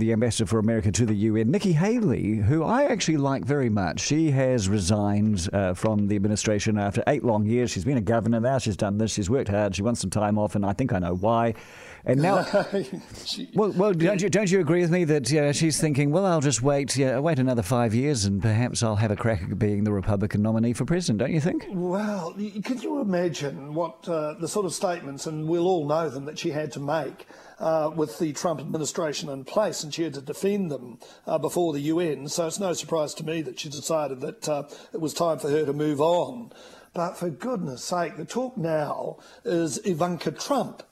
the ambassador for America to the UN, Nikki Haley, who I actually like very much. She has resigned from the administration after 8 long years. She's been a governor now. She's done this. She's worked hard. She wants some time off, and I think I know why. And now, well, don't you agree with me that she's thinking, well, I'll just wait another 5 years, and perhaps I'll have a crack at being the Republican nominee for president, don't you think? Well, could you imagine what the sort of statements, and we'll all know them, that she had to make with the Trump administration in place, and she had to defend them before the UN. So it's no surprise to me that she decided that it was time for her to move on. But for goodness sake, the talk now is Ivanka Trump.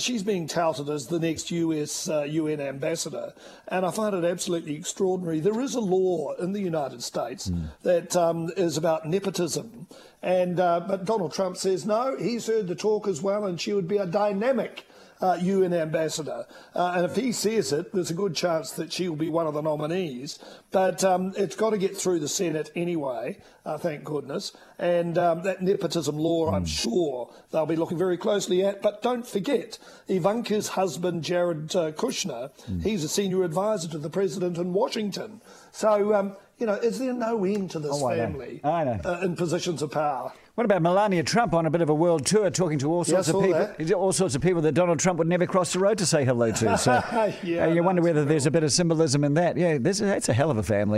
She's being touted as the next US UN ambassador, and I find it absolutely extraordinary. There is a law in the United States that is about nepotism, and but Donald Trump says no, he's heard the talk as well, and she would be a dynamic UN ambassador. And if he says it, there's a good chance that she'll be one of the nominees. But it's got to get through the Senate anyway, thank goodness. And that nepotism law, I'm sure they'll be looking very closely at. But don't forget, Ivanka's husband, Jared Kushner, he's a senior advisor to the president in Washington. So, you know, is there no end to this family in positions of power? What about Melania Trump on a bit of a world tour, talking to all sorts of people, all sorts of people that Donald Trump would never cross the road to say hello to? So you wonder whether there's a bit of symbolism in that. Yeah, that's a hell of a family.